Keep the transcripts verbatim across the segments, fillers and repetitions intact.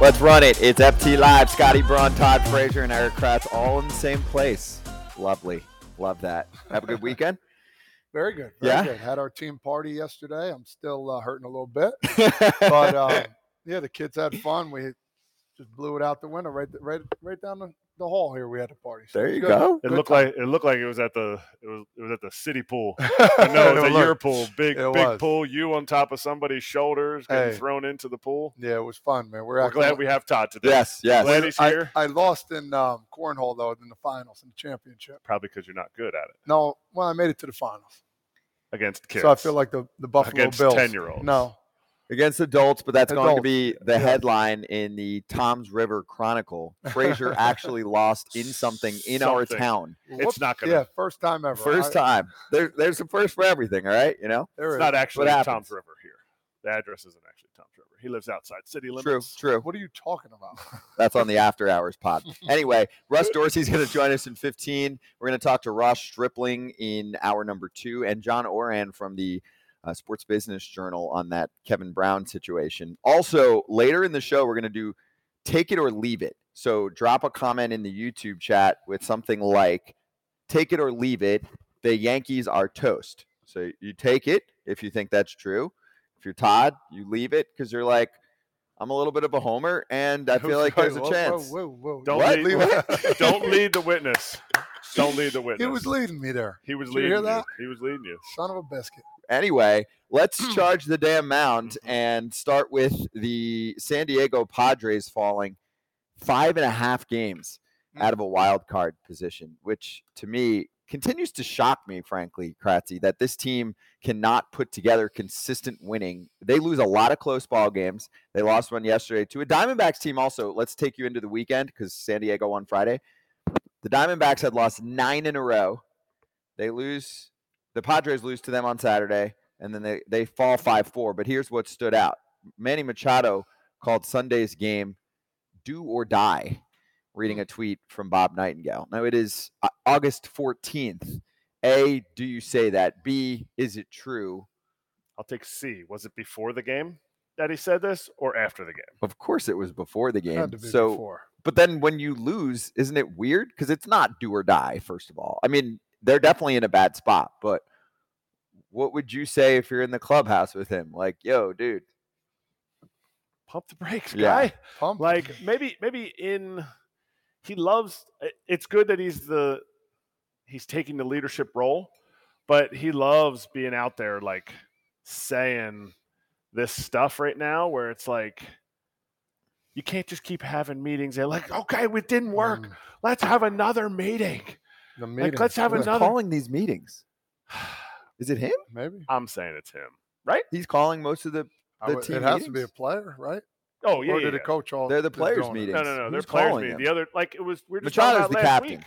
Let's run it. It's F T Live. Scotty Braun, Todd Frazier, and Eric Kratz all in the same place. Lovely. Love that. Have a good weekend. Very good. Very yeah. good. Had our team party yesterday. I'm still uh, hurting a little bit. But, um, yeah, the kids had fun. We just blew it out the window right right, right down the the hall here. We had a party. So there you good. go. It good looked time. like it looked like it was at the it was it was at the city pool. No, it was a your pool. Big it big was. pool. You on top of somebody's shoulders getting hey. thrown into the pool. Yeah, it was fun, man. We're, We're glad on. we have Todd today. Yes, yes. Glad he's here. I, I lost in um, cornhole though in the finals in the championship. Probably because you're not good at it. No, well, I made it to the finals against kids. So I feel like the the Buffalo against Bills. Ten year olds. No. Against adults, but that's adults. going to be the yeah. headline in the Tom's River Chronicle. Frazier actually lost in something in something. our town. It's Whoops. not going to. Yeah, first time ever. First I, time. There, there's a first for everything, all right? You know? There it's is. not actually Tom's River here. The address isn't actually Tom's River. He lives outside city limits. True, true. What are you talking about? That's on the After Hours pod. Anyway, Russ Dorsey's going to join us in fifteen. We're going to talk to Ross Stripling in hour number two, and John Oran from the Uh, Sports Business Journal on that Kevin Brown situation. Also, later in the show, we're going to do Take It or Leave It. So drop a comment in the YouTube chat with something like, take it or leave it, the Yankees are toast. So you take it if you think that's true. If you're Todd, you leave it because you're like, I'm a little bit of a homer, and I feel like there's a chance. Whoa, whoa, whoa. Don't, lead, don't lead the witness. Don't lead the witness. He was leading me there. He was Did leading you. Hear that? He was leading you. Son of a biscuit. Anyway, let's charge the damn mound and start with the San Diego Padres falling five and a half games out of a wild card position, which to me continues to shock me, frankly, Kratzy, that this team cannot put together consistent winning. They lose a lot of close ball games. They lost one yesterday to a Diamondbacks team. Also, let's take you into the weekend because San Diego won Friday. The Diamondbacks had lost nine in a row. They lose... The Padres lose to them on Saturday, and then they, they fall five four. But here's what stood out. Manny Machado called Sunday's game do or die, reading a tweet from Bob Nightingale. Now, it is August fourteenth. A, do you say that? B, is it true? I'll take C. Was it before the game that he said this or after the game? Of course it was before the game. It had to be so before. But then when you lose, isn't it weird? Because it's not do or die, first of all. I mean, they're definitely in a bad spot, but what would you say if you're in the clubhouse with him? Like, yo, dude, pump the brakes, guy. Yeah. Pump. Like, maybe, maybe in he loves. It's good that he's the he's taking the leadership role, but he loves being out there, like saying this stuff right now, where it's like, you can't just keep having meetings. They're like, okay, it didn't work. Mm. Let's have another meeting. The like, let's have Who's another. Calling these meetings. Is it him? Maybe I'm saying it's him, right? He's calling most of the, the would, team. It has meetings? to be a player, right? Oh yeah, or yeah. Did a coach all? They're the players' meetings. No, no, no. Who's they're players' meetings. The other, like it was. We we're just Machado's talking about the last captain. Week.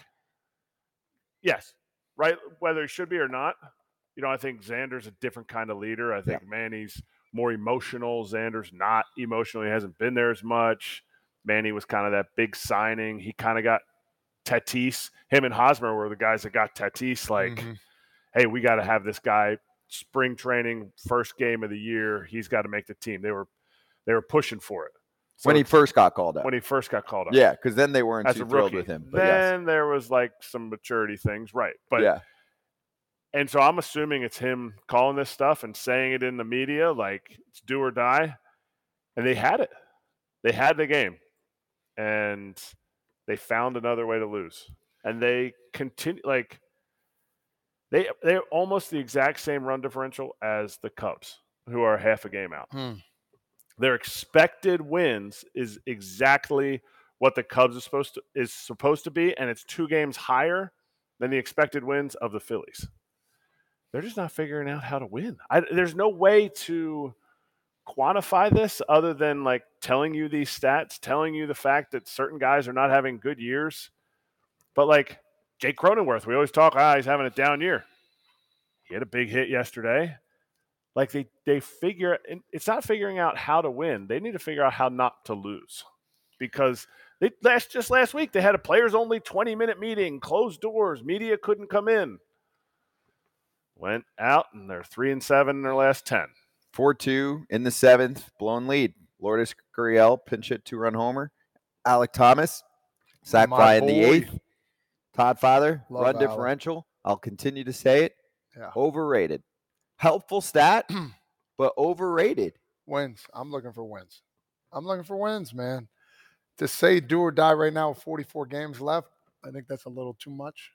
Yes, right. Whether he should be or not, you know, I think Xander's a different kind of leader. I think yeah. Manny's more emotional. Xander's not emotional. He hasn't been there as much. Manny was kind of that big signing. He kind of got Tatis. Him and Hosmer were the guys that got Tatis, like, mm-hmm. hey, we got to have this guy spring training, first game of the year. He's got to make the team. They were they were pushing for it. So when he first got called up. When he first got called up. Yeah, because then they weren't too thrilled with him. But then yes. there was, like, some maturity things. Right. But yeah. And so I'm assuming it's him calling this stuff and saying it in the media, like, it's do or die. And they had it. They had the game. And they found another way to lose. And they continue like they they're almost the exact same run differential as the Cubs, who are half a game out. Hmm. Their expected wins is exactly what the Cubs is supposed to is supposed to be, and it's two games higher than the expected wins of the Phillies. They're just not figuring out how to win. I, there's no way to quantify this other than like telling you these stats, telling you the fact that certain guys are not having good years. But like Jake Cronenworth, we always talk, ah, he's having a down year. He had a big hit yesterday. Like they, they figure – it's not figuring out how to win. They need to figure out how not to lose, because they last just last week they had a players-only twenty-minute meeting, closed doors, media couldn't come in. Went out, and they're three and seven in their last ten. four two in the seventh, blown lead. Lourdes Gurriel, pinch hit, two-run homer. Alec Thomas, sack fly in the eighth. Todd Father, Love run Alec. Differential. I'll continue to say it. Yeah. Overrated. Helpful stat, but overrated. Wins. I'm looking for wins. I'm looking for wins, man. To say do or die right now with forty-four games left, I think that's a little too much.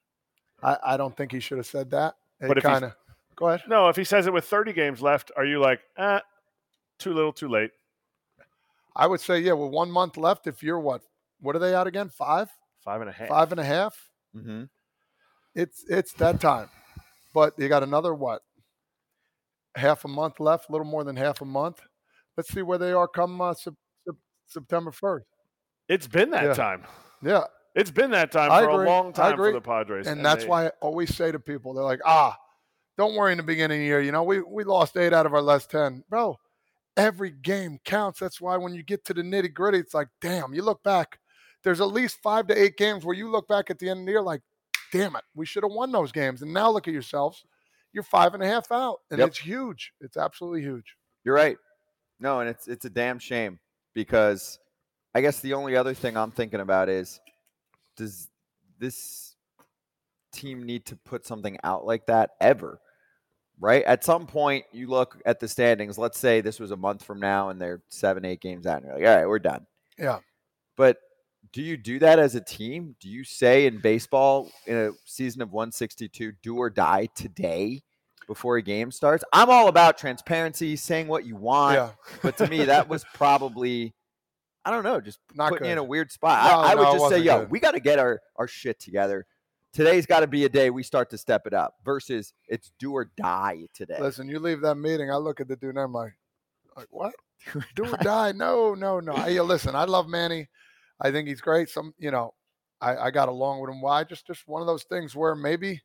I, I don't think he should have said that. It but kind of go ahead. No, if he says it with thirty games left, are you like, eh, too little, too late? I would say, yeah, with one month left, if you're what? What are they out again? Five? Five and a half. Five and a half? Mm-hmm. It's, it's that time. But you got another what? Half a month left, a little more than half a month. Let's see where they are come uh, sub, sub, September first. It's been that yeah. time. Yeah. It's been that time I for agree. a long time for the Padres. And, and that's they, why I always say to people, they're like, ah, don't worry in the beginning of the year. You know, we, we lost eight out of our last ten. Bro, every game counts. That's why when you get to the nitty-gritty, it's like, damn, you look back. There's at least five to eight games where you look back at the end of the year like, damn it, we should have won those games. And now look at yourselves. You're five and a half out, and yep. It's huge. It's absolutely huge. You're right. No, and it's it's a damn shame, because I guess the only other thing I'm thinking about is, does this team need to put something out like that ever, right? At some point, you look at the standings. Let's say this was a month from now and they're seven, eight games out, and you're like, all right, we're done. Yeah. But do you do that as a team? Do you say in baseball, in a season of one sixty-two, do or die today before a game starts? I'm all about transparency, saying what you want. Yeah. But to me, that was probably... I don't know, just not putting good. in a weird spot. No, I, I no, would just say, yo, good. we got to get our, our shit together. Today's got to be a day we start to step it up, versus it's do or die today. Listen, you leave that meeting, I look at the dude and I'm like, like what? Do or die? No, no, no. I, listen, I love Manny. I think he's great. Some, you know, I, I got along with him. Why? Just just one of those things where maybe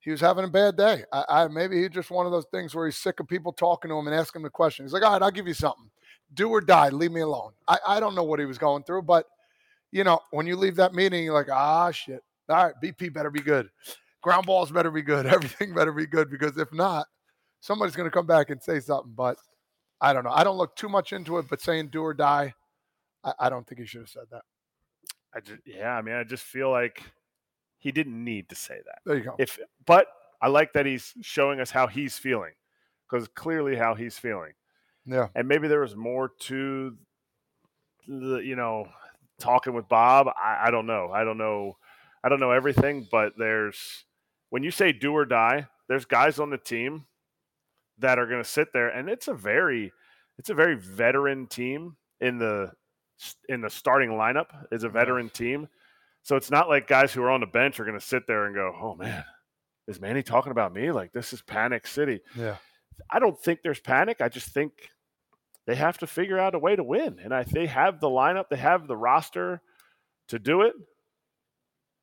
he was having a bad day. I, I Maybe he's just one of those things where he's sick of people talking to him and asking him the question. He's like, all right, I'll give you something. Do or die, leave me alone. I, I don't know what he was going through, but, you know, when you leave that meeting, you're like, ah, shit. All right, B P better be good. Ground balls better be good. Everything better be good, because if not, somebody's going to come back and say something. But I don't know. I don't look too much into it, but saying do or die, I, I don't think he should have said that. I just, yeah, I mean, I just feel like he didn't need to say that. There you go. If, but I like that he's showing us how he's feeling, because clearly how he's feeling. Yeah. And maybe there was more to the, you know, talking with Bob. I, I don't know. I don't know. I don't know everything, but there's, when you say do or die, there's guys on the team that are going to sit there, and it's a very, it's a very veteran team in the, in the starting lineup is a veteran team. So it's not like guys who are on the bench are going to sit there and go, oh man, is Manny talking about me? Like, this is panic city. Yeah. I don't think there's panic. I just think they have to figure out a way to win. And I, they have the lineup. They have the roster to do it.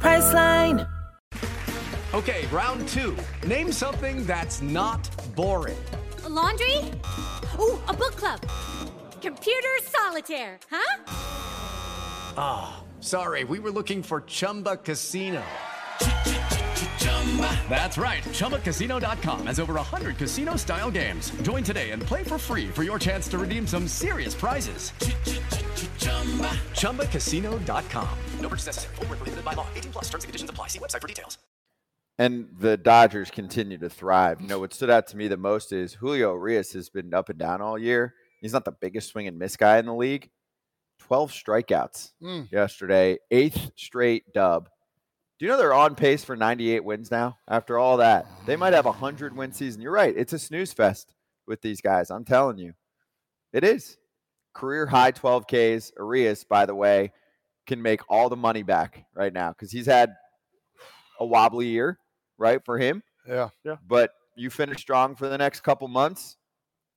Priceline. Okay, round two. Name something that's not boring. A laundry? Ooh, a book club. Computer solitaire, huh? Ah, oh, sorry. We were looking for Chumba Casino. That's right. Chumba Casino dot com has over one hundred casino-style games. Join today and play for free for your chance to redeem some serious prizes. Chumba Casino dot com. No purchase necessary. Void where prohibited by law. eighteen plus. Terms and conditions apply. See website for details. And the Dodgers continue to thrive. You know, what stood out to me the most is Julio Urias has been up and down all year. he's not the biggest swing and miss guy in the league. twelve strikeouts mm. yesterday, eighth straight dub. Do you know they're on pace for ninety-eight wins now? After all that, they might have a hundred win season. You're right. It's a snooze fest with these guys. I'm telling you, it is. Career high twelve Ks. Urias, by the way, can make all the money back right now because he's had a wobbly year, right, for him. Yeah. Yeah. But you finish strong for the next couple months,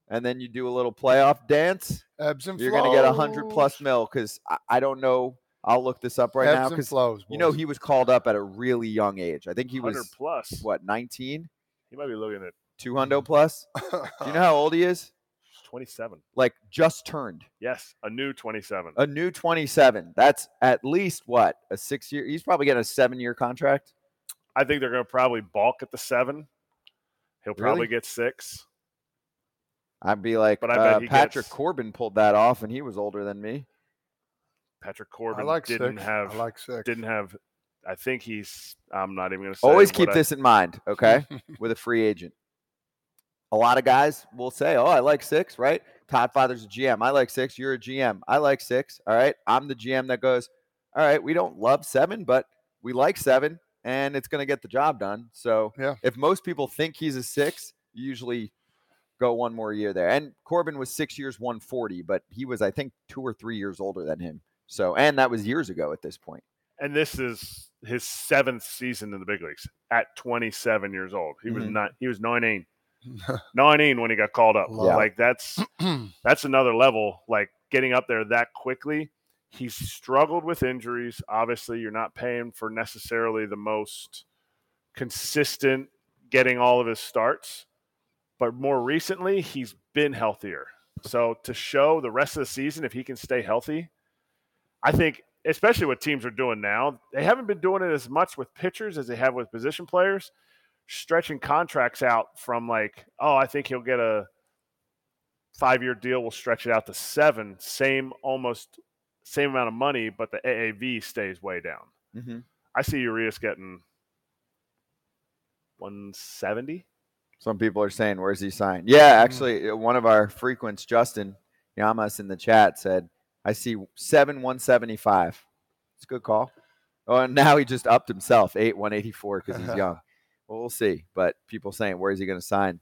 and then you do a little playoff dance. Ebbs and flows. You're going to get a hundred plus mil because I, I don't know. I'll look this up right Ebbs now because you know he was called up at a really young age. I think he was plus. What, nineteen? He might be looking at two hundo plus. Do you know how old he is? twenty-seven. Like just turned. Yes, a new twenty-seven. A new twenty-seven. That's at least what, a six year. He's probably getting a seven year contract. I think they're going to probably balk at the seven. He'll probably really? get six. I'd be like, but I bet uh, he Patrick gets... Corbin pulled that off, and he was older than me. Patrick Corbin like didn't six. have, I like six. didn't have, I think he's, I'm not even going to say. Always keep I, this in mind, okay, with a free agent. A lot of guys will say, oh, I like six, right? Todd Father's a G M. I like six. You're a G M. I like six. All right. I'm the G M that goes, all right, we don't love seven, but we like seven, and it's going to get the job done. So yeah. If most people think he's a six, you usually go one more year there. And Corbin was six years, one forty, but he was, I think, two or three years older than him. So, and that was years ago at this point. And this is his seventh season in the big leagues at twenty-seven years old. He mm-hmm. was not, he was nineteen, nineteen when he got called up. Yeah. Like that's, that's another level, like getting up there that quickly. He's struggled with injuries. Obviously you're not paying for necessarily the most consistent getting all of his starts, but more recently he's been healthier. So to show the rest of the season, if he can stay healthy, I think, especially what teams are doing now, they haven't been doing it as much with pitchers as they have with position players, stretching contracts out from like, oh, I think he'll get a five-year deal. We'll stretch it out to seven, same almost same amount of money, but the A A V stays way down. Mm-hmm. I see Urias getting one seventy. Some people are saying, where's he signed? Yeah, actually, one of our frequents, Justin Yamas in the chat said, I see seven one seventy five. It's a good call. Oh, and now he just upped himself eight one eighty four because he's young. Well, we'll see. But people saying, where is he going to sign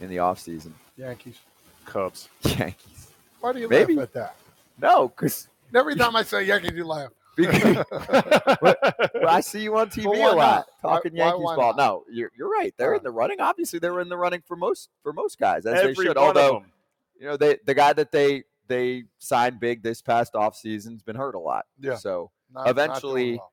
in the offseason? Yankees, Cubs, Yankees. Why do you Maybe. laugh at that? No, because every time I say Yankees, you laugh. Because, well, I see you on T V well, a lot talking why, Yankees why ball. Not? No, you're you're right. They're in the running. Obviously, they were in the running for most for most guys as every they should. Although, you know, they the guy that they. they signed big this past offseason has been hurt a lot. Yeah. So not, eventually, not well.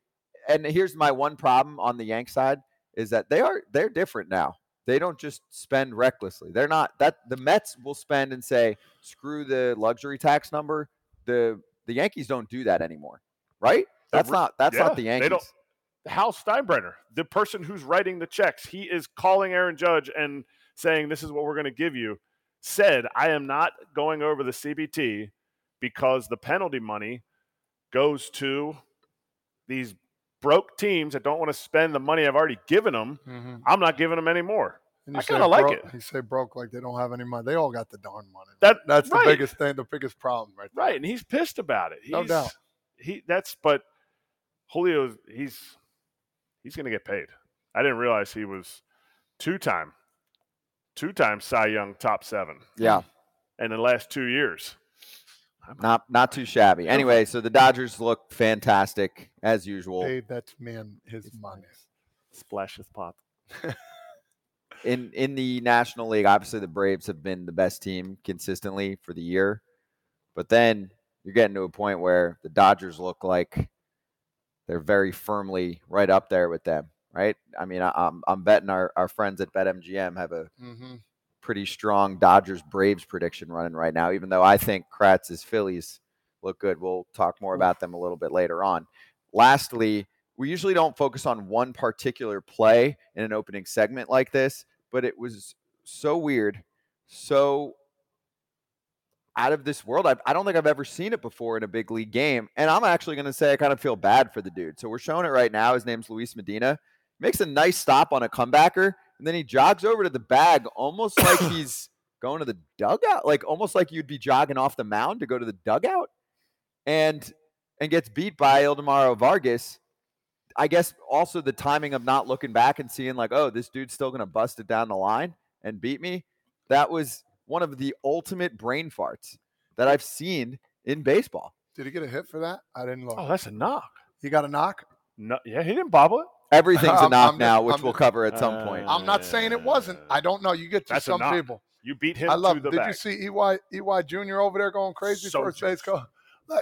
And here's my one problem on the Yank side is that they are, they're different now. They don't just spend recklessly. They're not that the Mets will spend and say, screw the luxury tax number. The, the Yankees don't do that anymore. Right. That's re- not, that's yeah, not the Yankees. They don't, Hal Steinbrenner, the person who's writing the checks, he is calling Aaron Judge and saying, this is what we're going to give you. Said, I am not going over the C B T because the penalty money goes to these broke teams that don't want to spend the money I've already given them. Mm-hmm. I'm not giving them any more. I kind of like it. You say broke like they don't have any money. They all got the darn money. That, that's right. The biggest thing, the biggest problem right there. Right, and he's pissed about it. He's, no doubt. He, that's, but Julio, he's, he's going to get paid. I didn't realize he was two-time. Two-time Cy Young top seven. Yeah. And in the last two years. Not not too shabby. Anyway, so the Dodgers look fantastic, as usual. Pay that man his money. Splash his pop. in, in the National League, obviously the Braves have been the best team consistently for the year. But then you're getting to a point where the Dodgers look like they're very firmly right up there with them. Right. I mean, I, I'm I'm betting our, our friends at BetMGM have a mm-hmm. pretty strong Dodgers Braves prediction running right now, even though I think Kratz's Phillies look good. We'll talk more about them a little bit later on. Lastly, we usually don't focus on one particular play in an opening segment like this, but it was so weird, so out of this world. I, I don't think I've ever seen it before in a big league game. And I'm actually going to say I kind of feel bad for the dude. So we're showing it right now. His name's Luis Medina. Makes a nice stop on a comebacker, and then he jogs over to the bag almost like he's going to the dugout, like almost like you'd be jogging off the mound to go to the dugout, and and gets beat by Ildemaro Vargas. I guess also the timing of not looking back and seeing like, oh, this dude's still going to bust it down the line and beat me. That was one of the ultimate brain farts that I've seen in baseball. Did he get a hit for that? I didn't look. Oh, that's a knock. He got a knock? No, yeah, he didn't bobble it. Everything's a knock I'm, now, I'm, which I'm, we'll cover at some uh, point. I'm not saying it wasn't. I don't know. You get to that's some people. You beat him I love, to the did back. Did you see E Y, E Y Junior over there going crazy? So first base go.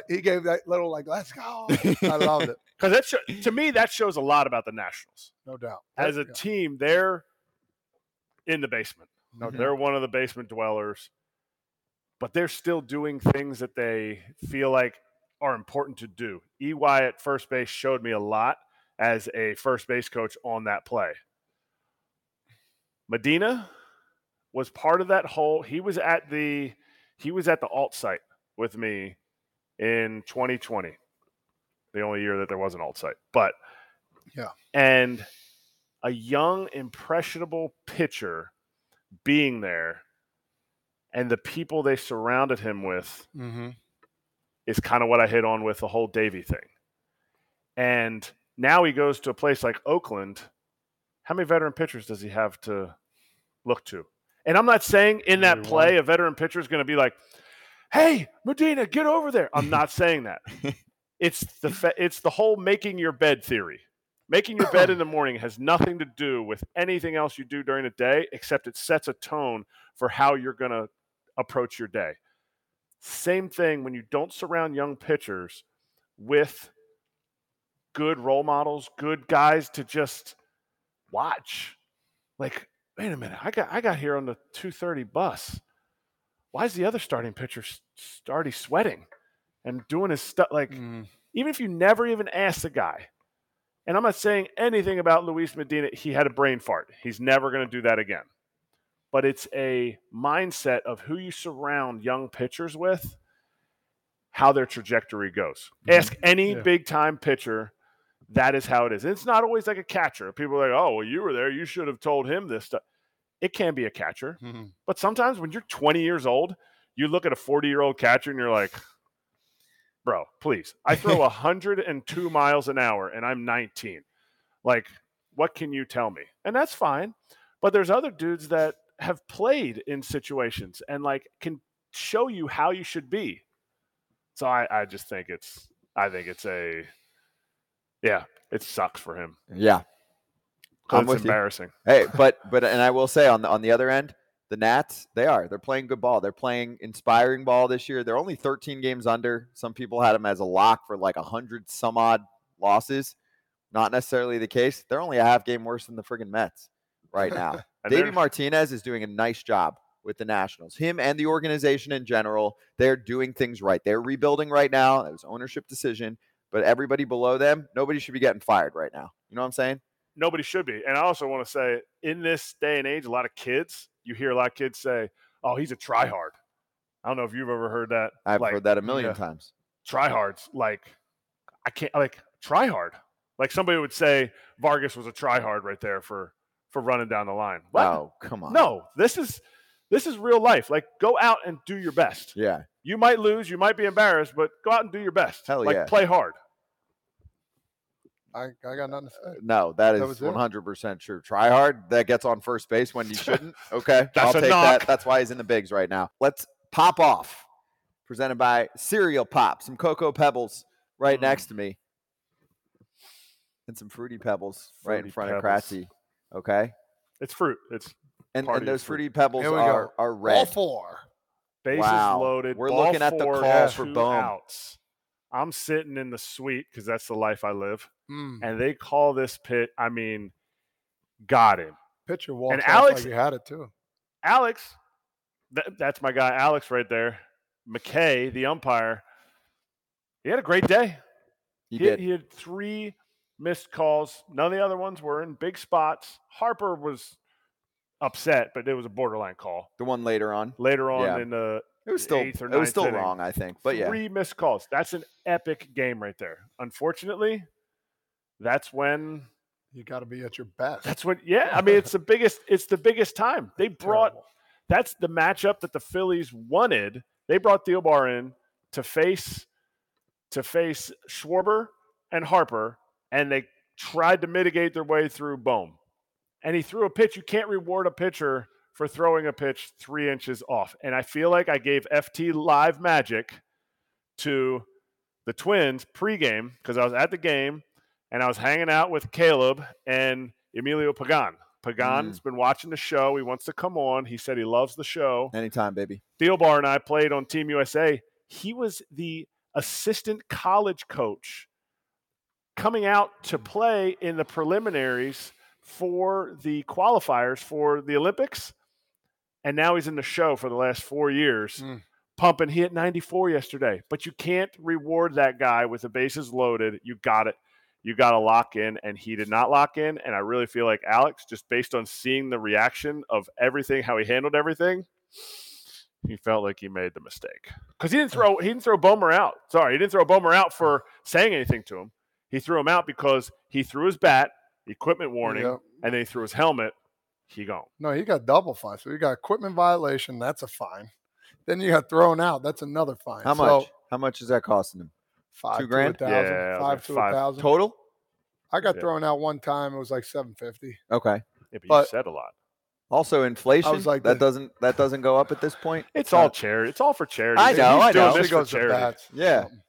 He gave that little, like, let's go. I loved it. Because that sh- to me, that shows a lot about the Nationals. No doubt. As a yeah. team, they're in the basement. No mm-hmm. They're one of the basement dwellers. But they're still doing things that they feel like are important to do. E Y at first base showed me a lot as a first base coach on that play. Medina was part of that whole. He was at the he was at the alt site with me in twenty twenty, the only year that there was an alt site. But yeah, and a young, impressionable pitcher being there and the people they surrounded him with mm-hmm. is kind of what I hit on with the whole Davey thing. And now he goes to a place like Oakland. How many veteran pitchers does he have to look to? And I'm not saying in that play a veteran pitcher is going to be like, hey, Medina, get over there. I'm not saying that. It's the fe- it's the whole making your bed theory. Making your bed in the morning has nothing to do with anything else you do during the day, except it sets a tone for how you're going to approach your day. Same thing when you don't surround young pitchers with good role models, good guys to just watch. Like, wait a minute, I got I got here on the two thirty bus. Why is the other starting pitcher already sweating and doing his stuff? Like, mm. even if you never even ask the guy, and I'm not saying anything about Luis Medina, he had a brain fart. He's never going to do that again. But it's a mindset of who you surround young pitchers with, how their trajectory goes. Mm-hmm. Ask any yeah. big-time pitcher, that is how it is. And it's not always like a catcher. People are like, oh, well, you were there. You should have told him this stuff. It can be a catcher. Mm-hmm. But sometimes when you're twenty years old, you look at a forty-year-old catcher and you're like, bro, please. I throw one hundred two miles an hour and I'm nineteen. Like, what can you tell me? And that's fine. But there's other dudes that have played in situations and, like, can show you how you should be. So I, I just think it's – I think it's a – yeah, it sucks for him. Yeah. It's embarrassing. You. Hey, but but and I will say on the on the other end, the Nats, they are. They're playing good ball. They're playing inspiring ball this year. They're only thirteen games under. Some people had them as a lock for like one hundred some odd losses. Not necessarily the case. They're only a half game worse than the friggin' Mets right now. Davey Martinez is doing a nice job with the Nationals. Him and the organization in general, they're doing things right. They're rebuilding right now. It was ownership decision, but everybody below them, nobody should be getting fired right now. You know what I'm saying? Nobody should be. And I also want to say, in this day and age, a lot of kids, you hear a lot of kids say, oh, he's a tryhard. I don't know if you've ever heard that. I've like, heard that a million yeah, times. Tryhards. Like, I can't, like, tryhard. Like, somebody would say Vargas was a tryhard right there for, for running down the line. What? Oh, come on. No, this is, this is real life. Like, go out and do your best. Yeah. You might lose. You might be embarrassed, but go out and do your best. Hell like, yeah. Play hard. I, I got nothing to say. No, that, that is one hundred percent true. Try hard. That gets on first base when you shouldn't. Okay, I'll take knock. that. That's why he's in the bigs right now. Let's pop off. Presented by Cereal Pop. Some Cocoa Pebbles right mm. next to me. And some Fruity Pebbles fruity right in front pebbles. of Kratzy. Okay? It's fruit. It's And, and those Fruity Pebbles are, are red. All four. Bases wow. loaded. We're Ball looking at the call for Boehm. I'm sitting in the suite because that's the life I live. Mm. And they call this pit, I mean, got him. Pitcher walked and Alex, like he had it too. Alex, th- that's my guy, Alex right there. McKay, the umpire, he had a great day. He, he, did. he had three missed calls. None of the other ones were in big spots. Harper was upset, but it was a borderline call. The one later on. Later on yeah. in the It was still, eighth or ninth it was still inning. wrong, I think. But yeah. Three missed calls. That's an epic game right there. Unfortunately, that's when you got to be at your best. That's when, yeah. I mean, it's the biggest. It's the biggest time they brought. Terrible. that's the matchup that the Phillies wanted. They brought Thielbar in to face to face Schwarber and Harper, and they tried to mitigate their way through Boehm. And he threw a pitch. You can't reward a pitcher for throwing a pitch three inches off. And I feel like I gave F T live magic to the Twins pregame because I was at the game and I was hanging out with Caleb and Emilio Pagan. Pagan's mm. been watching the show. He wants to come on. He said he loves the show. Anytime, baby. Thielbar and I played on Team U S A. He was the assistant college coach coming out to play in the preliminaries for the qualifiers for the Olympics. And now he's in the show for the last four years. Mm. Pumping. He hit ninety-four yesterday. But you can't reward that guy with the bases loaded. You got it. You got to lock in, and he did not lock in. And I really feel like Alex, just based on seeing the reaction of everything, how he handled everything, he felt like he made the mistake because he didn't throw he didn't throw Boehmer out. Sorry, he didn't throw Boehmer out for saying anything to him. He threw him out because he threw his bat, equipment warning, yep. and then he threw his helmet. He gone. No, he got double fine. So he got equipment violation. That's a fine. Then you got thrown out. That's another fine. How so, much? How much is that costing him? Five Two grand? To a thousand, yeah, five like to five. a thousand. Total? I got yeah. thrown out one time. It was like seven fifty. Okay. Yeah, but, but you said a lot. Also, inflation, like that the, doesn't that doesn't go up at this point? It's, it's all charity. It's all for charity. I know, He's I know. This goes for charity. Bats. Yeah. Um,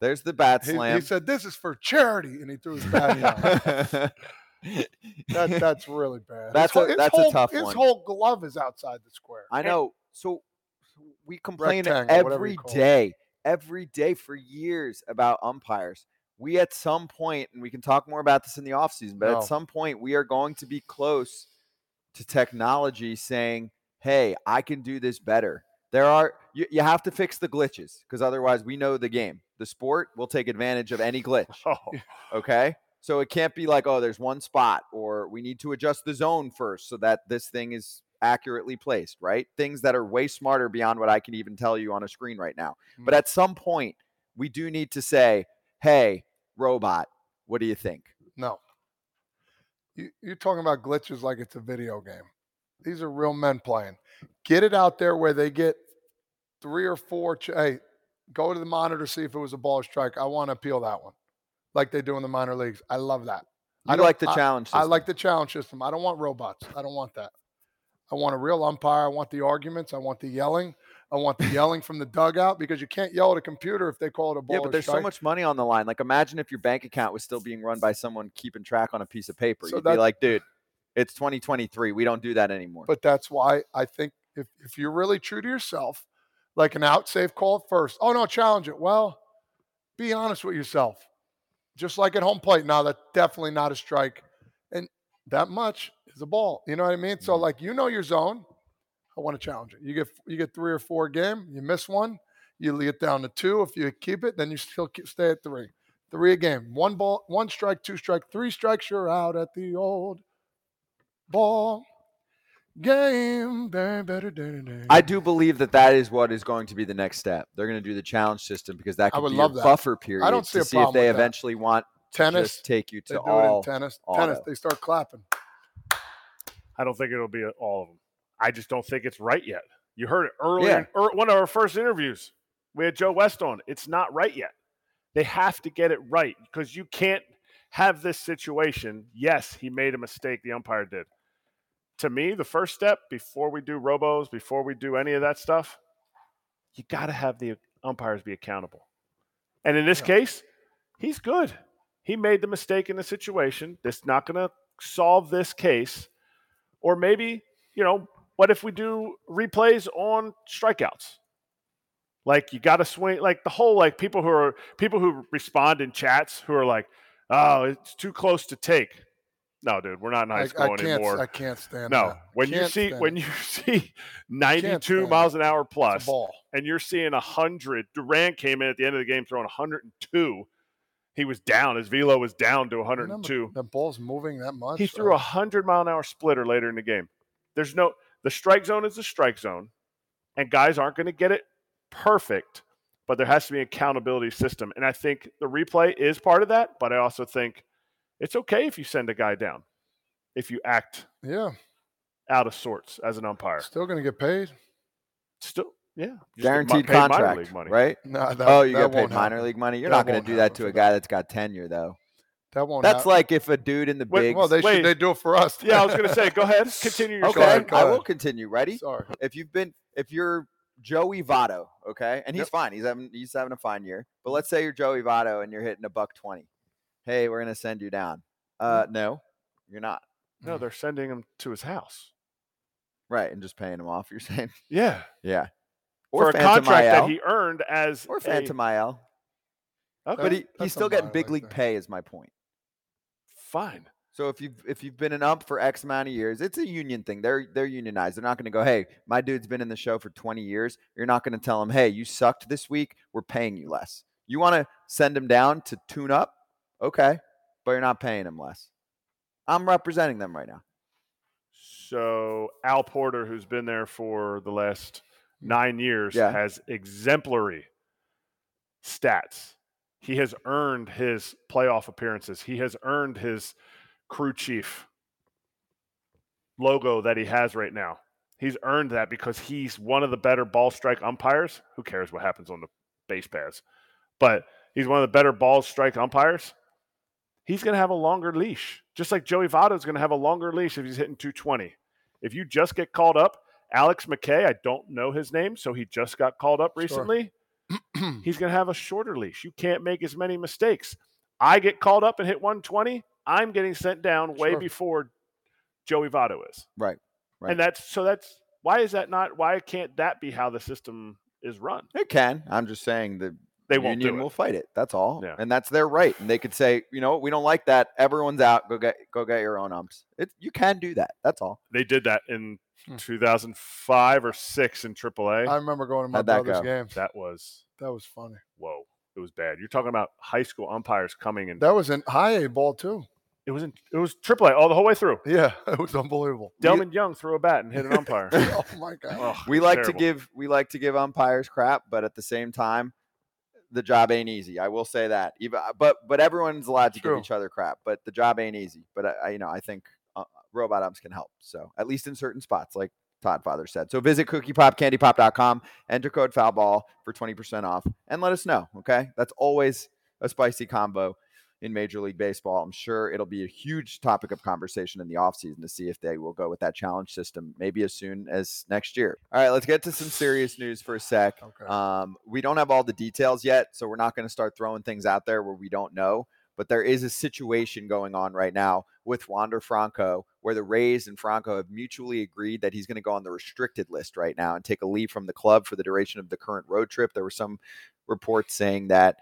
There's the bat slam. He, he said, this is for charity, and he threw his bat out. that, that's really bad. That's, his, a, that's whole, a tough his one. His whole glove is outside the square. I know. So we complain every day. It. every day for years about umpires. We at some point, and we can talk more about this in the offseason, but no. at some point we are going to be close to technology saying, hey, I can do this better. There are you, you have to fix the glitches because otherwise we know the game. The sport will take advantage of any glitch. Oh. Okay? So it can't be like, oh, there's one spot or we need to adjust the zone first so that this thing is accurately placed, right? Things that are way smarter beyond what I can even tell you on a screen right now. Mm-hmm. But at some point, we do need to say, hey, robot, what do you think? No. You, you're talking about glitches like it's a video game. These are real men playing. Get it out there where they get three or four. Ch- hey, go to the monitor, see if it was a ball strike. I want to appeal that one like they do in the minor leagues. I love that. You I like the I, challenge system. I like the challenge system. I don't want robots. I don't want that. I want a real umpire. I want the arguments. I want the yelling. I want the yelling from the dugout because you can't yell at a computer if they call it a ball. Yeah, but there's strike. So much money on the line. Like, imagine if your bank account was still being run by someone keeping track on a piece of paper. So You'd that, be like, dude, it's twenty twenty-three. We don't do that anymore. But that's why I think if, if you're really true to yourself, like an out safe call first. Oh, no, challenge it. Well, be honest with yourself. Just like at home plate. Now, that's definitely not a strike. And that much. The ball, you know what I mean? So like, you know your zone. I want to challenge it. You get you get three or four a game. You miss one, you get down to two. If you keep it, then you still stay at three, three a game. One ball, one strike, two strike, three strikes. You're out at the old ball game. I do believe that that is what is going to be the next step. They're going to do the challenge system because that could be a buffer period. I don't see a problem. If they eventually want tennis, just take you to all tennis. Tennis, they start clapping. I don't think it'll be all of them. I just don't think it's right yet. You heard it earlier. Yeah. In er, one of our first interviews, we had Joe West on. It's not right yet. They have to get it right because you can't have this situation. Yes, he made a mistake. The umpire did. To me, the first step before we do robos, before we do any of that stuff, you got to have the umpires be accountable. And in this yeah. case, he's good. He made the mistake in the situation. That's not going to solve this case. Or maybe, you know, what if we do replays on strikeouts? Like you got to swing, like the whole, like people who are people who respond in chats who are like, oh, it's too close to take. No, dude, we're not in high school I, I anymore. Can't, I can't stand no. that. No, when you see when you see ninety-two miles an hour plus, and you're seeing a hundred. Duran came in at the end of the game throwing one hundred two. He was down. His velo was down to one hundred two. The ball's moving that much. He threw a one hundred mile an hour splitter later in the game. There's no – the strike zone is the strike zone, and guys aren't going to get it perfect, but there has to be an accountability system. And I think the replay is part of that, but I also think it's okay if you send a guy down, if you act yeah. out of sorts as an umpire. Still going to get paid. Still, yeah, guaranteed contract, money. Right? No, that, oh, you get paid minor happen. league money. You're that not going to do that to a guy that's got tenure, though. That won't. That's happen. Like if a dude in the bigs. Wait, well, they should, they do it for us. Yeah, I was going to say, go ahead, continue. Your okay, sorry, I will continue. Ready? Sorry. If you've been, if you're Joey Votto, okay, and he's yep. fine. He's having he's having a fine year. But let's say you're Joey Votto and you're hitting a buck twenty. Hey, we're going to send you down. Uh, mm-hmm. No, you're not. No, mm-hmm. they're sending him to his house. Right, and just paying him off, you're saying? Yeah. Yeah. Or for a Phantom contract I L. that he earned as Or Phantom a... I L. Okay. But he, he's still getting big league pay is my point. Fine. So if you've, if you've been an ump for X amount of years, it's a union thing. They're they're unionized. They're not going to go, hey, my dude's been in the show for twenty years. You're not going to tell him, hey, you sucked this week. We're paying you less. You want to send him down to tune up? Okay, but you're not paying him less. I'm representing them right now. So Al Porter, who's been there for the last nine years, yeah. has exemplary stats. He has earned his playoff appearances. He has earned his crew chief logo that he has right now. He's earned that because he's one of the better ball strike umpires. Who cares what happens on the base paths? But he's one of the better ball strike umpires. He's going to have a longer leash, just like Joey Votto is going to have a longer leash if he's hitting two twenty. If you just get called up, Alex McKay, I don't know his name, so he just got called up recently. Sure. He's going to have a shorter leash. You can't make as many mistakes. I get called up and hit one twenty, I'm getting sent down way sure. before Joey Votto is. Right, right. And that's so that's why is that not why can't that be how the system is run? It can. I'm just saying that. They won't Union do it. Will fight it. That's all. Yeah. And that's their right. And they could say, you know, we don't like that. Everyone's out. Go get go get your own umps. It, you can do that. That's all. They did that in hmm. two thousand five or six in triple A. I remember going to my How'd brother's game. That was that was funny. Whoa. It was bad. You're talking about high school umpires coming in. That was in high A ball, too. It was in, it was triple A all the whole way through. Yeah, it was unbelievable. Delman we, Young threw a bat and hit an umpire. Oh, my God. Oh, we like terrible. to give we like to give umpires crap, but at the same time, the job ain't easy. I will say that. Even, but but everyone's allowed to True. give each other crap. But the job ain't easy. But I, I you know I think uh, robot umps can help. So at least in certain spots, like Todd Father said. So visit cookie pop candy pop dot com. Enter code foulball for twenty percent off, and let us know. Okay, that's always a spicy combo in Major League Baseball. I'm sure it'll be a huge topic of conversation in the offseason to see if they will go with that challenge system maybe as soon as next year. All right, let's get to some serious news for a sec. Okay. Um, we don't have all the details yet, so we're not going to start throwing things out there where we don't know. But there is a situation going on right now with Wander Franco where the Rays and Franco have mutually agreed that he's going to go on the restricted list right now and take a leave from the club for the duration of the current road trip. There were some reports saying that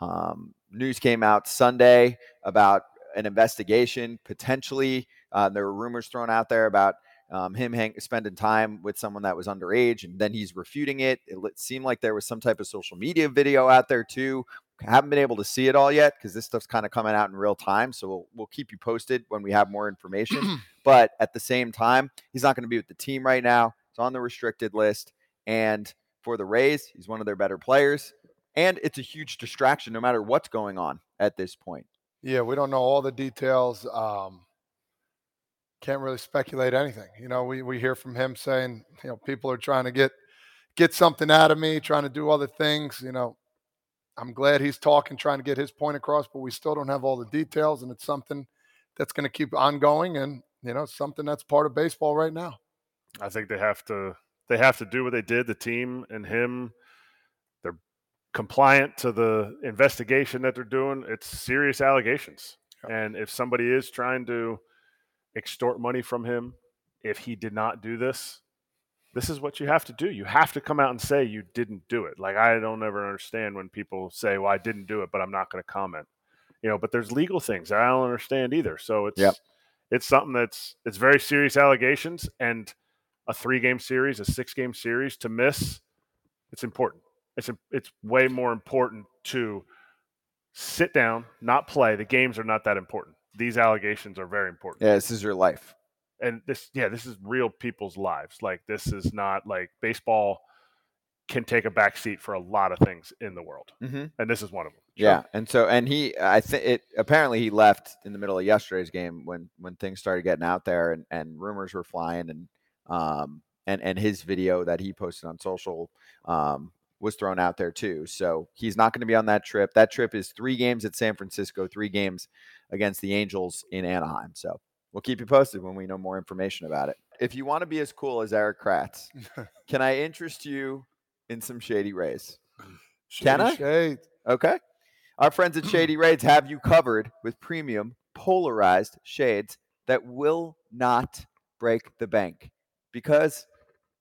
um, news came out Sunday about an investigation, potentially. Uh, there were rumors thrown out there about um, him hang- spending time with someone that was underage, and then he's refuting it. It seemed like there was some type of social media video out there, too. I haven't been able to see it all yet because this stuff's kind of coming out in real time, so we'll, we'll keep you posted when we have more information. But at the same time, he's not going to be with the team right now. He's on the restricted list. And for the Rays, he's one of their better players. And it's a huge distraction no matter what's going on at this point. Yeah, we don't know all the details. Um, can't really speculate anything. You know, we, we hear from him saying, you know, people are trying to get get something out of me, trying to do other things. You know, I'm glad he's talking, trying to get his point across, but we still don't have all the details, and it's something that's going to keep ongoing and, you know, something that's part of baseball right now. I think they have to they have to do what they did, the team and him. Compliant to the investigation that they're doing. It's serious allegations. Sure. And if somebody is trying to extort money from him, if he did not do this, this is what you have to do. You have to come out and say you didn't do it. Like, I don't ever understand when people say, well, I didn't do it, but I'm not going to comment. You know, but there's legal things that I don't understand either. So it's yep. it's something that's it's very serious allegations, and a three-game series, a six-game series to miss, it's important. It's a, it's way more important to sit down, not play. The games are not that important. These allegations are very important. Yeah, this is your life. And this, yeah, this is real people's lives. Like, this is not like baseball can take a back seat for a lot of things in the world. Mm-hmm. And this is one of them. Sure. Yeah. And so, and he, I think it, apparently he left in the middle of yesterday's game when, when things started getting out there and, and rumors were flying and, um, and, and his video that he posted on social, um, was thrown out there too. So he's not going to be on that trip. That trip is three games at San Francisco, three games against the Angels in Anaheim. So we'll keep you posted when we know more information about it. If you want to be as cool as Eric Kratz, can I interest you in some Shady Rays? Shady can I? Shade. Okay. Our friends at Shady Rays have you covered with premium polarized shades that will not break the bank because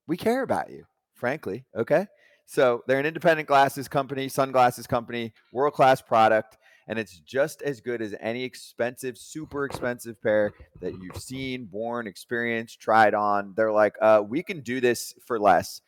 we care about you, frankly. Okay. So they're an independent glasses company, sunglasses company, world-class product, and it's just as good as any expensive, super expensive pair that you've seen, worn, experienced, tried on. They're like, uh, we can do this for less.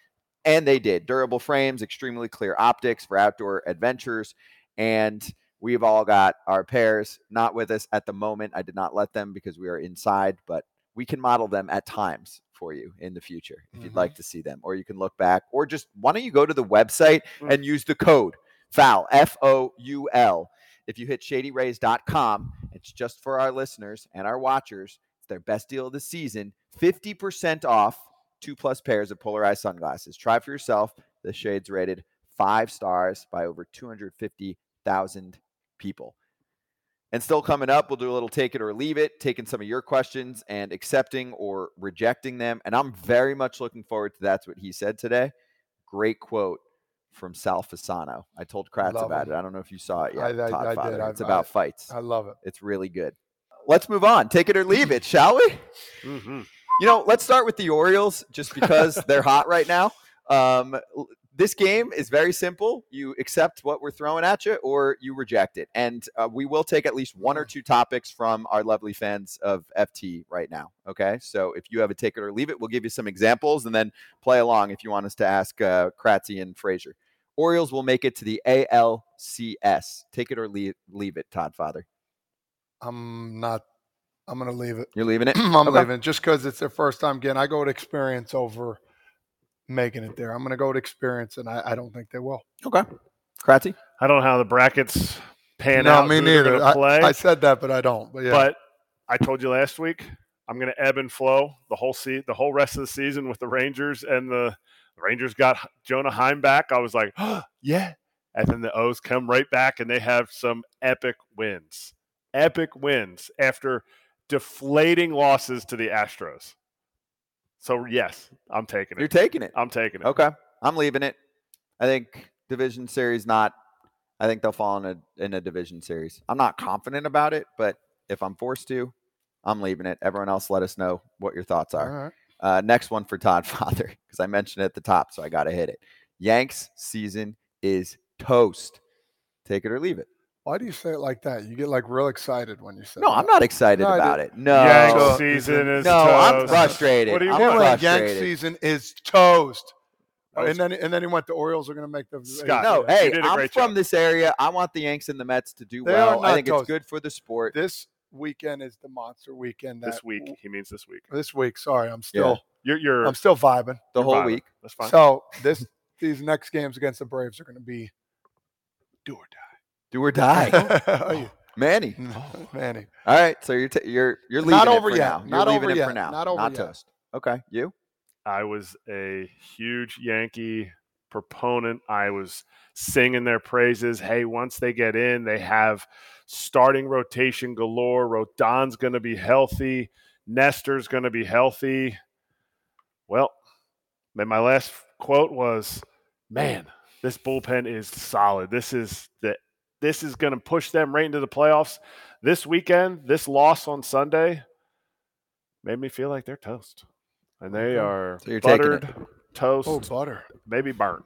And they did. Durable frames, extremely clear optics for outdoor adventures. And we've all got our pairs, not with us at the moment. I did not let them because we are inside, but we can model them at times for you in the future if mm-hmm. you'd like to see them. Or you can look back, or just why don't you go to the website mm-hmm. and use the code FOUL, F O U L. If you hit shady rays dot com, it's just for our listeners and our watchers. It's their best deal of the season. fifty percent off two plus pairs of polarized sunglasses. Try for yourself. The shade's rated five stars by over two hundred fifty thousand people. And still coming up, we'll do a little take it or leave it, taking some of your questions and accepting or rejecting them. And I'm very much looking forward to That's What He Said today. Great quote from Sal Fasano. I told Kratz love about it. it. I don't know if you saw it yet. I, I, Todd I Father. did. It's I, about I, fights. I love it. It's really good. Let's move on. Take it or leave it, shall we? Mm-hmm. You know, let's start with the Orioles just because they're hot right now. Um, This game is very simple. You accept what we're throwing at you or you reject it. And uh, we will take at least one or two topics from our lovely fans of F T right now. Okay. So if you have a take it or leave it, we'll give you some examples and then play along if you want us to ask uh, Kratzy and Frazier. Orioles will make it to the A L C S. Take it or leave, leave it, Todd Father. I'm not. I'm going to leave it. You're leaving it? I'm okay. leaving it just because it's their first time. Again, I go to experience over making it there. I'm going to go to experience, and I, I don't think they will. Okay. Kratzy? I don't know how the brackets pan no, out. No, me neither. I, I said that, but I don't. But, yeah. But I told you last week, I'm going to ebb and flow the whole se- the whole rest of the season with the Rangers, and the Rangers got Jonah Heim back. I was like, oh, yeah. And then the O's come right back, and they have some epic wins. Epic wins after deflating losses to the Astros. So, yes, I'm taking it. You're taking it. I'm taking it. Okay. I'm leaving it. I think division series not. I think they'll fall in a in a division series. I'm not confident about it, but if I'm forced to, I'm leaving it. Everyone else, let us know what your thoughts are. All right. Uh, next one for Todd Father, because I mentioned it at the top, so I got to hit it. Yanks season is toast. Take it or leave it. Why do you say it like that? You get like real excited when you say it. No, that. I'm not excited no, about it. No. Yank season is no, toast. No, I'm frustrated. What do you I'm frustrated. Yank season is toast. Oh, and then and then he went, the Orioles are going to make the Scott, No, yeah. hey, I'm from job. this area. I want the Yanks and the Mets to do they well. I think toast. It's good for the sport. This weekend is the monster weekend. That this week. W- he means this week. This week. Sorry, I'm still yeah. you're, you're, I'm still vibing. The whole vibing. week. That's fine. So this these next games against the Braves are going to be do or die. Do or die, oh, Manny. Oh, Manny. All right, so you're t- you're you're leaving not it over for yet. Now. Not you're over leaving yet. It for now. Not over not yet. Toast. Okay, you. I was a huge Yankee proponent. I was singing their praises. Hey, once they get in, they have starting rotation galore. Rodon's going to be healthy. Nestor's going to be healthy. Well, then my last quote was, "Man, this bullpen is solid. This is the." This is going to push them right into the playoffs. This weekend, this loss on Sunday made me feel like they're toast. And they are so buttered, toast, oh, butter. maybe burnt.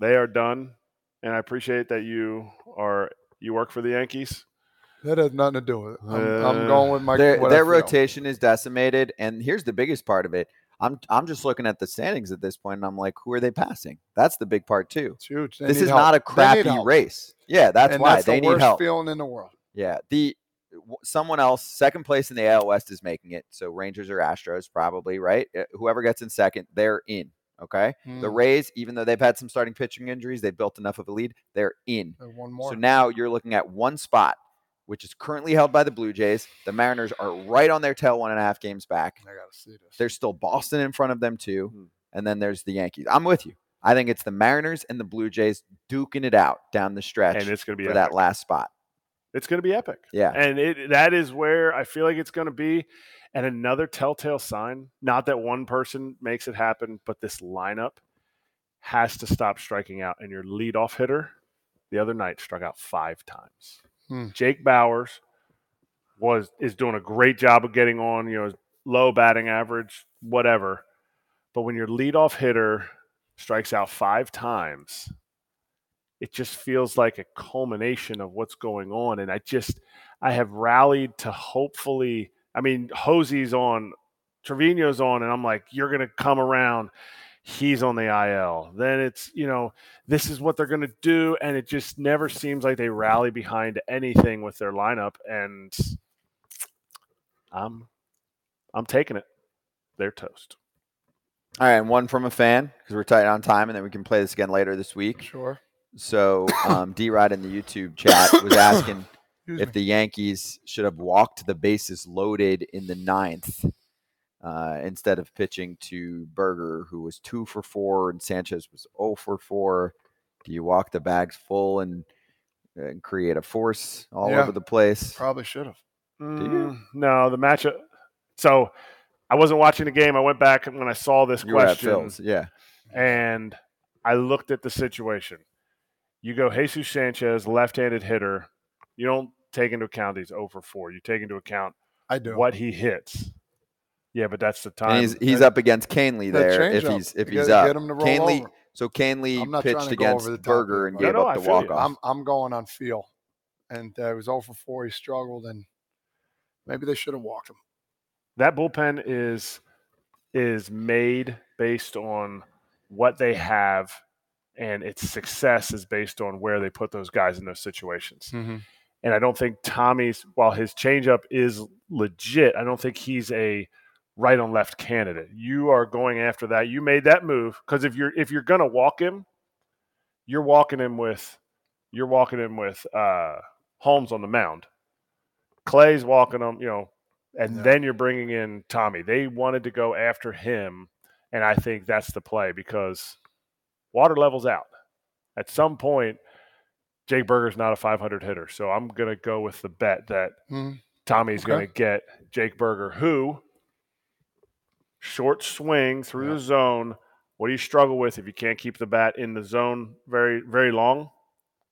They are done. And I appreciate that you are you work for the Yankees. That has nothing to do with it. I'm, uh, I'm going with my Their, their rotation is decimated. And here's the biggest part of it. I'm I'm just looking at the standings at this point, and I'm like, who are they passing? That's the big part too. It's huge. They this is help. not a crappy race. Yeah, that's and why that's they the need worst help. Feeling in the world. Yeah, the someone else second place in the A L West is making it. So Rangers or Astros probably, right? Whoever gets in second, they're in. Okay. Mm. The Rays, even though they've had some starting pitching injuries, they've built enough of a lead. They're in. And one more. So now you're looking at one spot, which is currently held by the Blue Jays. The Mariners are right on their tail, one and a half games back. I gotta see this. There's still Boston in front of them too. Mm. And then there's the Yankees. I'm with you. I think it's the Mariners and the Blue Jays duking it out down the stretch, and it's going to be for epic. That last spot. It's going to be epic. Yeah. And it, that is where I feel like it's going to be. And another telltale sign, not that one person makes it happen, but this lineup has to stop striking out. And your leadoff hitter the other night struck out five times. Hmm. Jake Bowers was is doing a great job of getting on, you know, low batting average, whatever. But when your leadoff hitter strikes out five times, it just feels like a culmination of what's going on. And I just, I have rallied to hopefully, I mean, Hosey's on, Trevino's on, and I'm like, you're going to come around. He's on the I L. Then it's, you know, this is what they're going to do. And it just never seems like they rally behind anything with their lineup. And I'm, I'm taking it. They're toast. All right, and one from a fan, because we're tight on time, and then we can play this again later this week. Sure. So um, D-Rod in the YouTube chat was asking if me. the Yankees should have walked the bases loaded in the ninth uh, instead of pitching to Berger, who was two for four, and Sanchez was oh for four. Do you walk the bags full and, and create a force all yeah, over the place? Probably should have. Mm, Do you? No, the matchup – so – I wasn't watching the game. I went back when I saw this you question. Were at Phil's, yeah. And I looked at the situation. You go Jesus Sanchez, left-handed hitter. You don't take into account he's oh for four. You take into account I do. what he hits. Yeah, but that's the time. And he's he's that, up against Canley there if he's if he's up. Get him to roll Canley, over. So Canley pitched against Berger and no, gave no, up I the walk-off. I'm, I'm going on feel. And uh, it was oh for four. He struggled, and maybe they should have walked him. That bullpen is is made based on what they have, and its success is based on where they put those guys in those situations. Mm-hmm. And I don't think Tommy's, while his changeup is legit, I don't think he's a right on left candidate. You are going after that. You made that move because if you're if you're gonna walk him, you're walking him with you're walking him with uh, Holmes on the mound. Clay's walking him, you know. And yeah. then you're bringing in Tommy. They wanted to go after him, and I think that's the play because water level's out. At some point, Jake Berger's not a five hundred hitter, so I'm going to go with the bet that mm. Tommy's okay. going to get Jake Berger, who short swing through yeah. the zone. What do you struggle with if you can't keep the bat in the zone very, very long?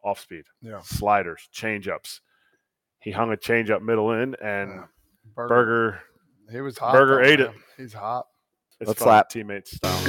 Off speed. Yeah. Sliders, change-ups. He hung a change-up middle in, and yeah. – Berger, he was hot. Berger though, ate man. it. He's hot. It's Let's slap teammates style.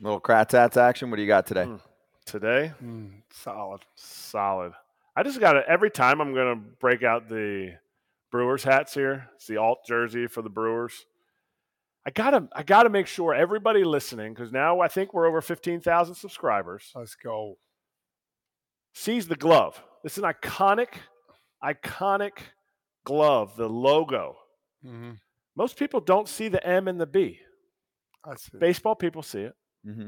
Little Kratz Hats action. What do you got today? Mm. Today, mm, solid, solid. I just got it every time. I'm gonna break out the Brewers hats here. It's the alt jersey for the Brewers. I gotta, I gotta make sure everybody listening, because now I think we're over fifteen thousand subscribers. Let's go. Sees the glove. It's an iconic, iconic glove. The logo. Mm-hmm. Most people don't see the M and the B. I see. Baseball people see it. Mm-hmm.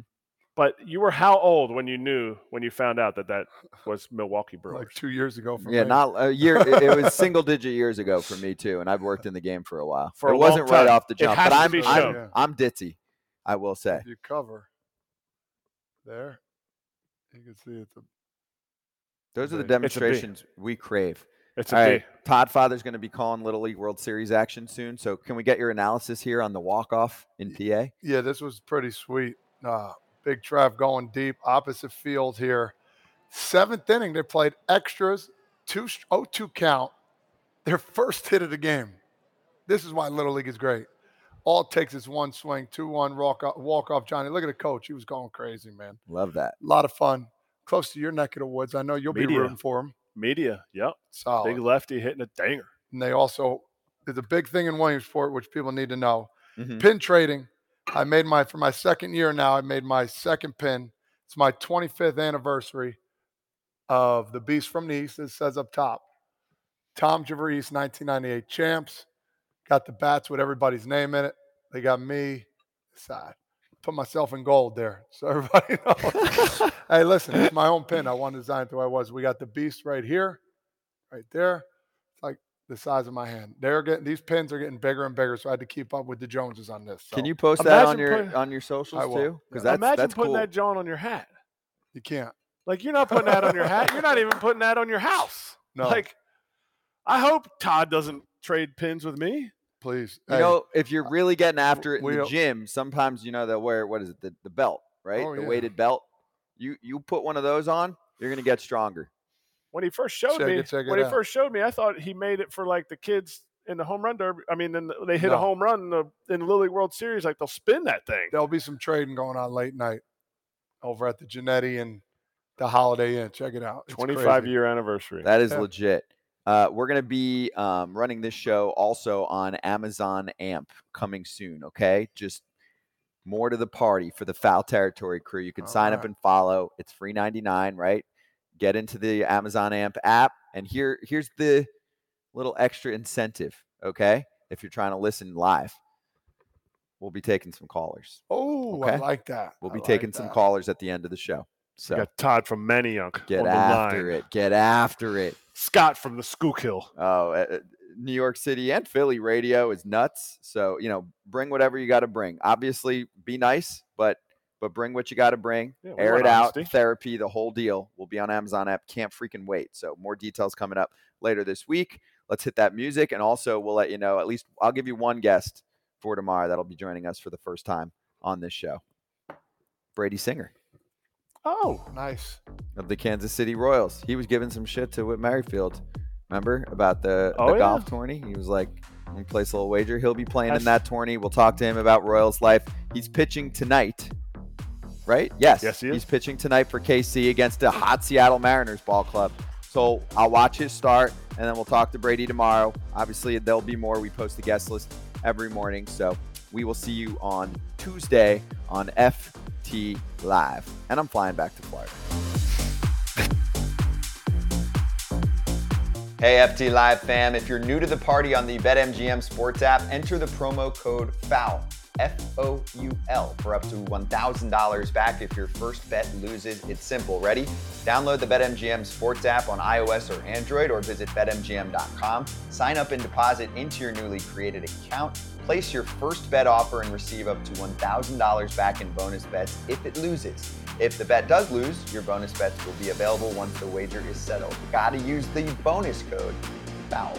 But you were how old when you knew when you found out that that was Milwaukee Brewers? Like two years ago. For yeah, me. not a year. It, it was single digit years ago for me too, and I've worked in the game for a while. For it a wasn't long time. Right off the jump, but I'm I'm, I'm, yeah. I'm ditzy. I will say. If you cover there, you can see it. Those are the demonstrations we crave. It's a All right, B. Todd Father's going to be calling Little League World Series action soon, so can we get your analysis here on the walk off in P A? Yeah, this was pretty sweet. Uh, Big Trev going deep, opposite field here. Seventh inning, they played extras, two oh two count, their first hit of the game. This is why Little League is great. All it takes is one swing, two one, walk-off, walk-off Johnny. Look at the coach. He was going crazy, man. Love that. A lot of fun. Close to your neck of the woods. I know you'll Media. be rooting for him. Media, yep. Solid. Big lefty hitting a dinger. And they also – there's a big thing in Williamsport, which people need to know. Mm-hmm. Pin trading. I made my, for my second year now, I made my second pin It's my twenty-fifth anniversary of the Beast from the East. It says up top, Tom's River East nineteen ninety-eight champs. Got the bats with everybody's name in it. They got me inside. Put myself in gold there so everybody knows. Hey, listen, it's my own pin. I want to design it the way I was. We got the Beast right here, right there. It's like the size of my hand. They're getting these pins are getting bigger and bigger, so I had to keep up with the Joneses on this. So. Can you post that on your putting, on your socials too? Because yeah. that's imagine that's putting cool. that John on your hat. You can't. Like you're not putting that on your hat. You're not even putting that on your house. No. Like, I hope Todd doesn't trade pins with me. Please. You hey, know, if you're really getting after it in the gym, sometimes, you know, they'll wear, what is it, the, the belt, right? Oh, the yeah. weighted belt. You you put one of those on, you're going to get stronger. When he first showed check me, it, when he out. first showed me, I thought he made it for, like, the kids in the home run derby. I mean, in the, they hit no. a home run in the, in the Little League World Series. Like, they'll spin that thing. There'll be some trading going on late night over at the Gennetti and the Holiday Inn. Check it out. It's twenty-five-year anniversary. That is yeah. legit. Uh, we're going to be um, running this show also on Amazon Amp coming soon, okay? Just more to the party for the Foul Territory crew. You can all sign right. up and follow. It's free ninety-nine, right? Get into the Amazon Amp app, and here here's the little extra incentive, okay? If you're trying to listen live, we'll be taking some callers. Oh, okay? I like that. We'll be I taking like some callers at the end of the show. So we got Todd from Manayunk. Get after it. Get after it. Scott from the Schuylkill. Oh, uh, New York City and Philly radio is nuts. So, you know, bring whatever you got to bring. Obviously, be nice, but but bring what you got to bring. Yeah, Air it out. Honesty. Therapy, the whole deal. We'll be on Amazon app. Can't freaking wait. So more details coming up later this week. Let's hit that music. And also, we'll let you know, at least I'll give you one guest for tomorrow that'll be joining us for the first time on this show. Brady Singer. Oh, nice. Of the Kansas City Royals. He was giving some shit to Whit Merrifield. Remember about the, oh, the yeah. golf tourney? He was like, I'm going to place a little wager. He'll be playing That's... in that tourney. We'll talk to him about Royals life. He's pitching tonight, right? Yes. Yes, he is. He's pitching tonight for K C against the hot Seattle Mariners ball club. So I'll watch his start, and then we'll talk to Brady tomorrow. Obviously, there'll be more. We post the guest list every morning. So we will see you on Tuesday on F T Live, and I'm flying back to Florida. Hey, F T Live fam. If you're new to the party on the BetMGM Sports app, enter the promo code FOUL, F O U L, for up to one thousand dollars back if your first bet loses. It's simple. Ready? Download the BetMGM Sports app on iOS or Android, or visit bet M G M dot com. Sign up and deposit into your newly created account. Place your first bet offer and receive up to one thousand dollars back in bonus bets if it loses. If the bet does lose, your bonus bets will be available once the wager is settled. Gotta use the bonus code FOUL.